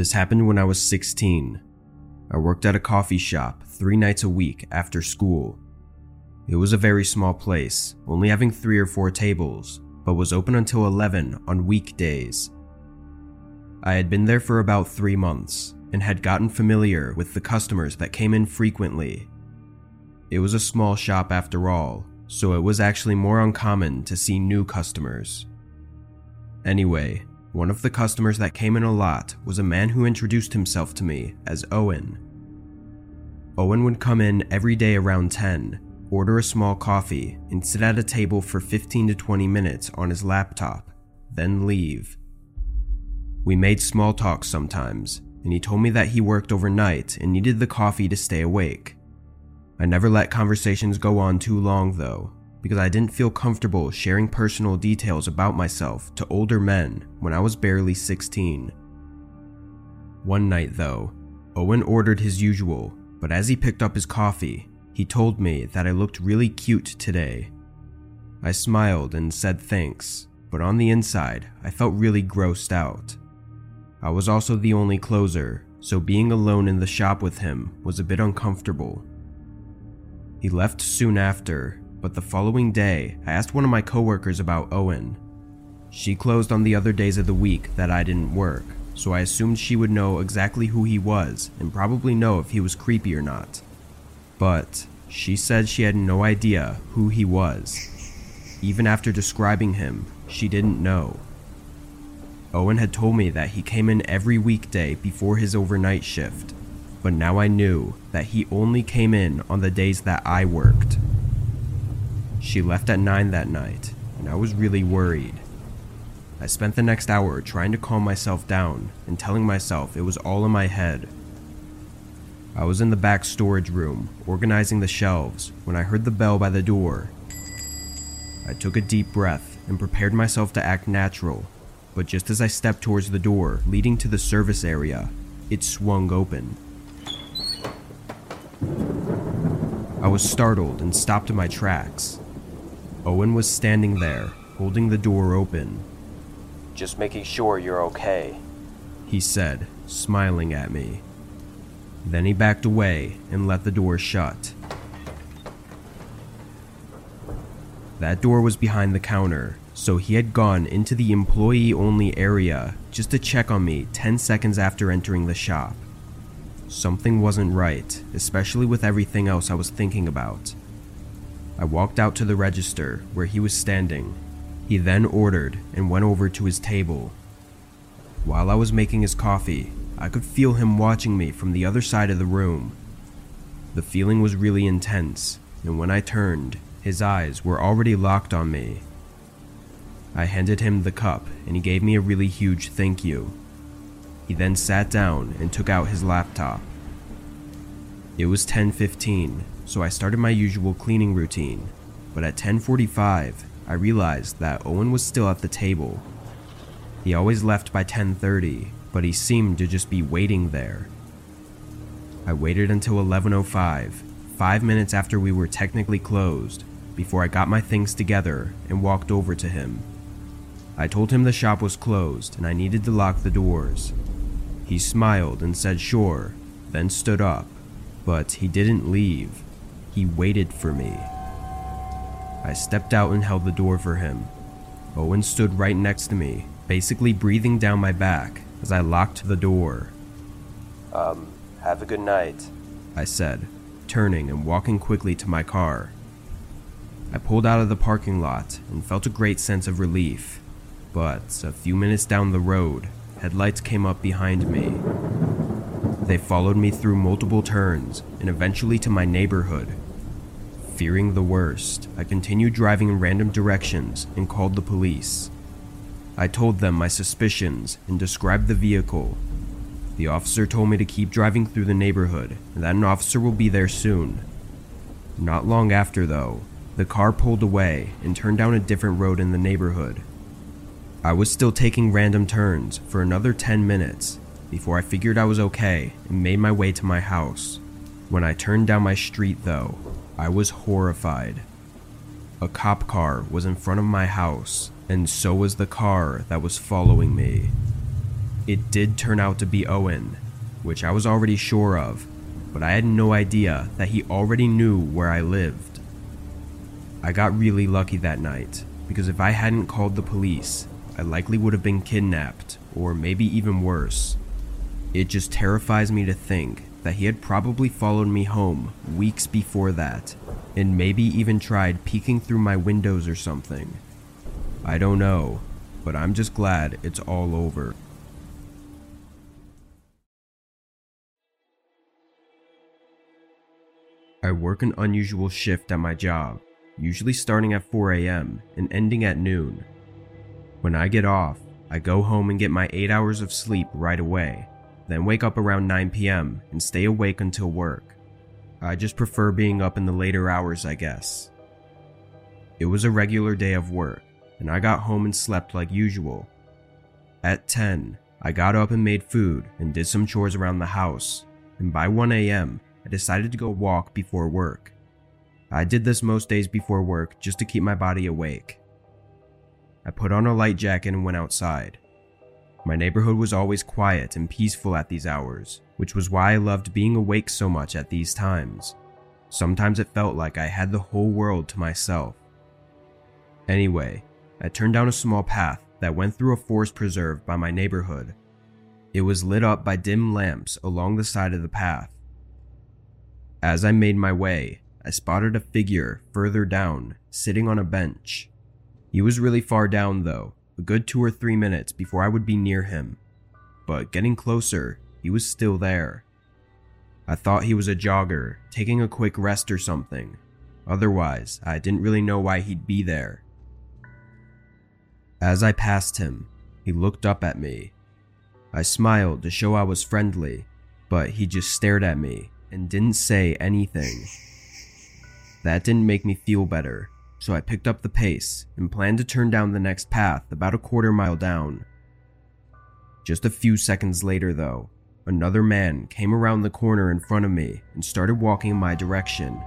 This happened when I was 16. I worked at a coffee shop 3 nights a week after school. It was a very small place, only having 3 or 4 tables, but was open until 11 on weekdays. I had been there for about 3 months and had gotten familiar with the customers that came in frequently. It was a small shop after all, so it was actually more uncommon to see new customers. Anyway, one of the customers that came in a lot was a man who introduced himself to me as Owen. Owen would come in every day around 10, order a small coffee, and sit at a table for 15 to 20 minutes on his laptop, then leave. We made small talk sometimes, and he told me that he worked overnight and needed the coffee to stay awake. I never let conversations go on too long though, because I didn't feel comfortable sharing personal details about myself to older men when I was barely 16. One night though, Owen ordered his usual, but as he picked up his coffee, he told me that I looked really cute today. I smiled and said thanks, but on the inside, I felt really grossed out. I was also the only closer, so being alone in the shop with him was a bit uncomfortable. He left soon after, but the following day, I asked one of my coworkers about Owen. She closed on the other days of the week that I didn't work, so I assumed she would know exactly who he was and probably know if he was creepy or not. But she said she had no idea who he was. Even after describing him, she didn't know. Owen had told me that he came in every weekday before his overnight shift, but now I knew that he only came in on the days that I worked. She left at 9 that night, and I was really worried. I spent the next hour trying to calm myself down and telling myself it was all in my head. I was in the back storage room, organizing the shelves, when I heard the bell by the door. I took a deep breath and prepared myself to act natural, but just as I stepped towards the door leading to the service area, it swung open. I was startled and stopped in my tracks. Owen was standing there, holding the door open. "Just making sure you're okay," he said, smiling at me. Then he backed away and let the door shut. That door was behind the counter, so he had gone into the employee-only area just to check on me 10 seconds after entering the shop. Something wasn't right, especially with everything else I was thinking about. I walked out to the register where he was standing. He then ordered and went over to his table. While I was making his coffee, I could feel him watching me from the other side of the room. The feeling was really intense, and when I turned, his eyes were already locked on me. I handed him the cup, and he gave me a really huge thank you. He then sat down and took out his laptop. It was 10:15, so I started my usual cleaning routine, but at 10:45, I realized that Owen was still at the table. He always left by 10:30, but he seemed to just be waiting there. I waited until 11:05, 5 minutes after we were technically closed, before I got my things together and walked over to him. I told him the shop was closed and I needed to lock the doors. He smiled and said sure, then stood up, but he didn't leave. He waited for me. I stepped out and held the door for him. Owen stood right next to me, basically breathing down my back as I locked the door. Have a good night," I said, turning and walking quickly to my car. I pulled out of the parking lot and felt a great sense of relief, but a few minutes down the road, headlights came up behind me. They followed me through multiple turns and eventually to my neighborhood. Fearing the worst, I continued driving in random directions and called the police. I told them my suspicions and described the vehicle. The officer told me to keep driving through the neighborhood and that an officer will be there soon. Not long after though, the car pulled away and turned down a different road in the neighborhood. I was still taking random turns for another 10 minutes before I figured I was okay and made my way to my house. When I turned down my street though, I was horrified. A cop car was in front of my house, and so was the car that was following me. It did turn out to be Owen, which I was already sure of, but I had no idea that he already knew where I lived. I got really lucky that night, because if I hadn't called the police, I likely would have been kidnapped, or maybe even worse. It just terrifies me to think that he had probably followed me home weeks before that, and maybe even tried peeking through my windows or something. I don't know, but I'm just glad it's all over. I work an unusual shift at my job, usually starting at 4 a.m. and ending at noon. When I get off, I go home and get my 8 hours of sleep right away, then wake up around 9 p.m. and stay awake until work. I just prefer being up in the later hours, I guess. It was a regular day of work, and I got home and slept like usual. At 10, I got up and made food and did some chores around the house, and by 1 a.m., I decided to go walk before work. I did this most days before work just to keep my body awake. I put on a light jacket and went outside. My neighborhood was always quiet and peaceful at these hours, which was why I loved being awake so much at these times. Sometimes it felt like I had the whole world to myself. Anyway, I turned down a small path that went through a forest preserve by my neighborhood. It was lit up by dim lamps along the side of the path. As I made my way, I spotted a figure further down, sitting on a bench. He was really far down though, a good 2 or 3 minutes before I would be near him. But getting closer, he was still there. I thought he was a jogger, taking a quick rest or something. Otherwise, I didn't really know why he'd be there. As I passed him, he looked up at me. I smiled to show I was friendly, but he just stared at me and didn't say anything. That didn't make me feel better, so I picked up the pace and planned to turn down the next path about a 1/4 mile down. Just a few seconds later though, another man came around the corner in front of me and started walking in my direction.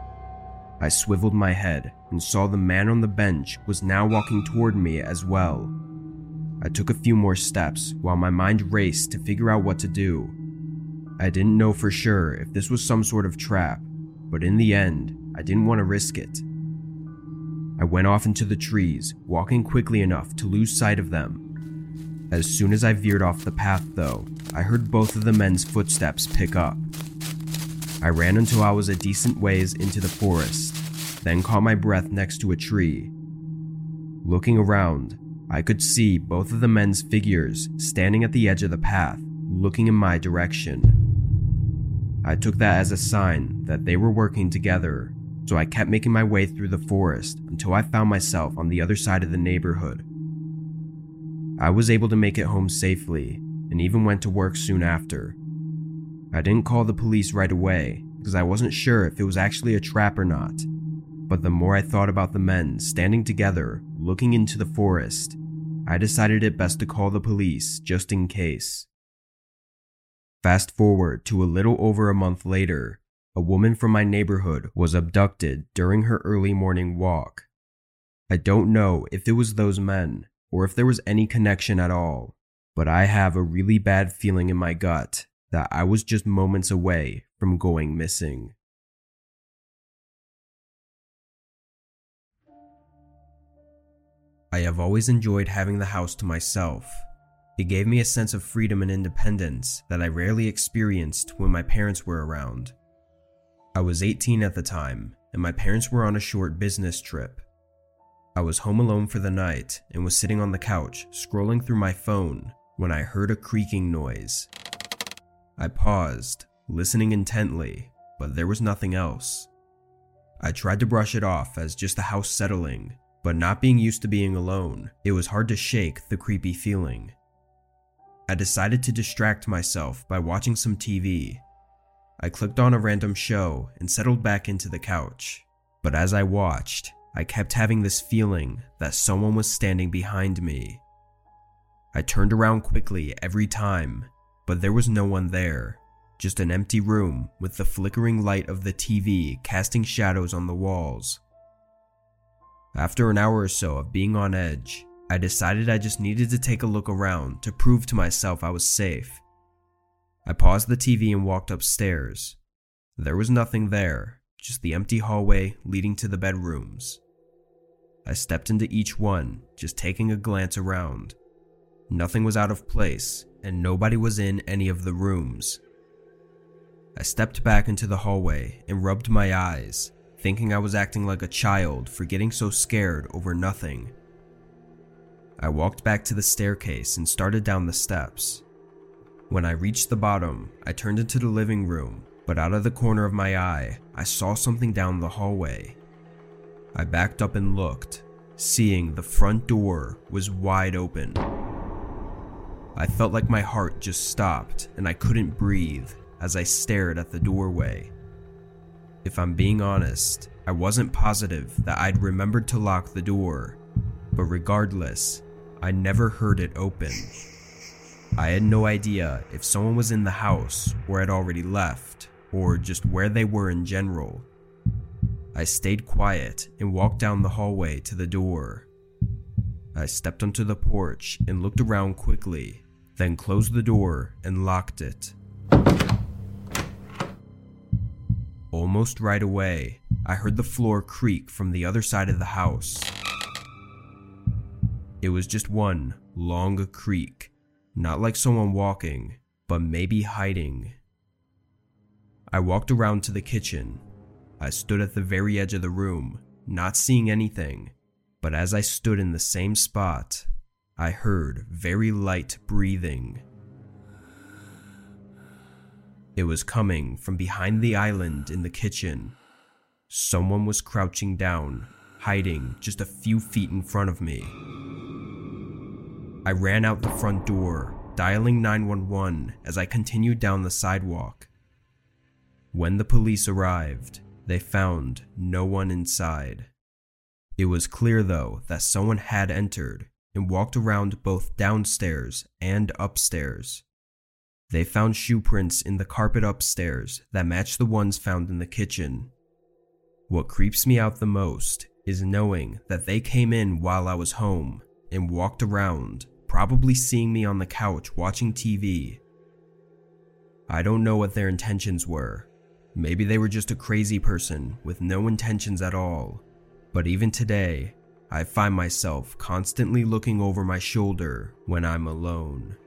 I swiveled my head and saw the man on the bench was now walking toward me as well. I took a few more steps while my mind raced to figure out what to do. I didn't know for sure if this was some sort of trap, but in the end, I didn't want to risk it. I went off into the trees, walking quickly enough to lose sight of them. As soon as I veered off the path though, I heard both of the men's footsteps pick up. I ran until I was a decent ways into the forest, then caught my breath next to a tree. Looking around, I could see both of the men's figures standing at the edge of the path, looking in my direction. I took that as a sign that they were working together, so I kept making my way through the forest until I found myself on the other side of the neighborhood. I was able to make it home safely, and even went to work soon after. I didn't call the police right away, because I wasn't sure if it was actually a trap or not, but the more I thought about the men standing together, looking into the forest, I decided it best to call the police just in case. Fast forward to a little over a month later, a woman from my neighborhood was abducted during her early morning walk. I don't know if it was those men, or if there was any connection at all, but I have a really bad feeling in my gut that I was just moments away from going missing. I have always enjoyed having the house to myself. It gave me a sense of freedom and independence that I rarely experienced when my parents were around. I was 18 at the time, and my parents were on a short business trip. I was home alone for the night and was sitting on the couch scrolling through my phone when I heard a creaking noise. I paused, listening intently, but there was nothing else. I tried to brush it off as just the house settling, but not being used to being alone, it was hard to shake the creepy feeling. I decided to distract myself by watching some TV. I clicked on a random show and settled back into the couch, but as I watched, I kept having this feeling that someone was standing behind me. I turned around quickly every time, but there was no one there, just an empty room with the flickering light of the TV casting shadows on the walls. After an hour or so of being on edge, I decided I just needed to take a look around to prove to myself I was safe. I paused the TV and walked upstairs. There was nothing there, just the empty hallway leading to the bedrooms. I stepped into each one, just taking a glance around. Nothing was out of place, and nobody was in any of the rooms. I stepped back into the hallway and rubbed my eyes, thinking I was acting like a child for getting so scared over nothing. I walked back to the staircase and started down the steps. When I reached the bottom, I turned into the living room, but out of the corner of my eye, I saw something down the hallway. I backed up and looked, seeing the front door was wide open. I felt like my heart just stopped and I couldn't breathe as I stared at the doorway. If I'm being honest, I wasn't positive that I'd remembered to lock the door, but regardless, I never heard it open. I had no idea if someone was in the house or had already left, or just where they were in general. I stayed quiet and walked down the hallway to the door. I stepped onto the porch and looked around quickly, then closed the door and locked it. Almost right away, I heard the floor creak from the other side of the house. It was just one long creak. Not like someone walking, but maybe hiding. I walked around to the kitchen. I stood at the very edge of the room, not seeing anything, but as I stood in the same spot, I heard very light breathing. It was coming from behind the island in the kitchen. Someone was crouching down, hiding just a few feet in front of me. I ran out the front door, dialing 911 as I continued down the sidewalk. When the police arrived, they found no one inside. It was clear, though, that someone had entered and walked around both downstairs and upstairs. They found shoe prints in the carpet upstairs that matched the ones found in the kitchen. What creeps me out the most is knowing that they came in while I was home and walked around, probably seeing me on the couch watching TV. I don't know what their intentions were. Maybe they were just a crazy person with no intentions at all. But even today, I find myself constantly looking over my shoulder when I'm alone.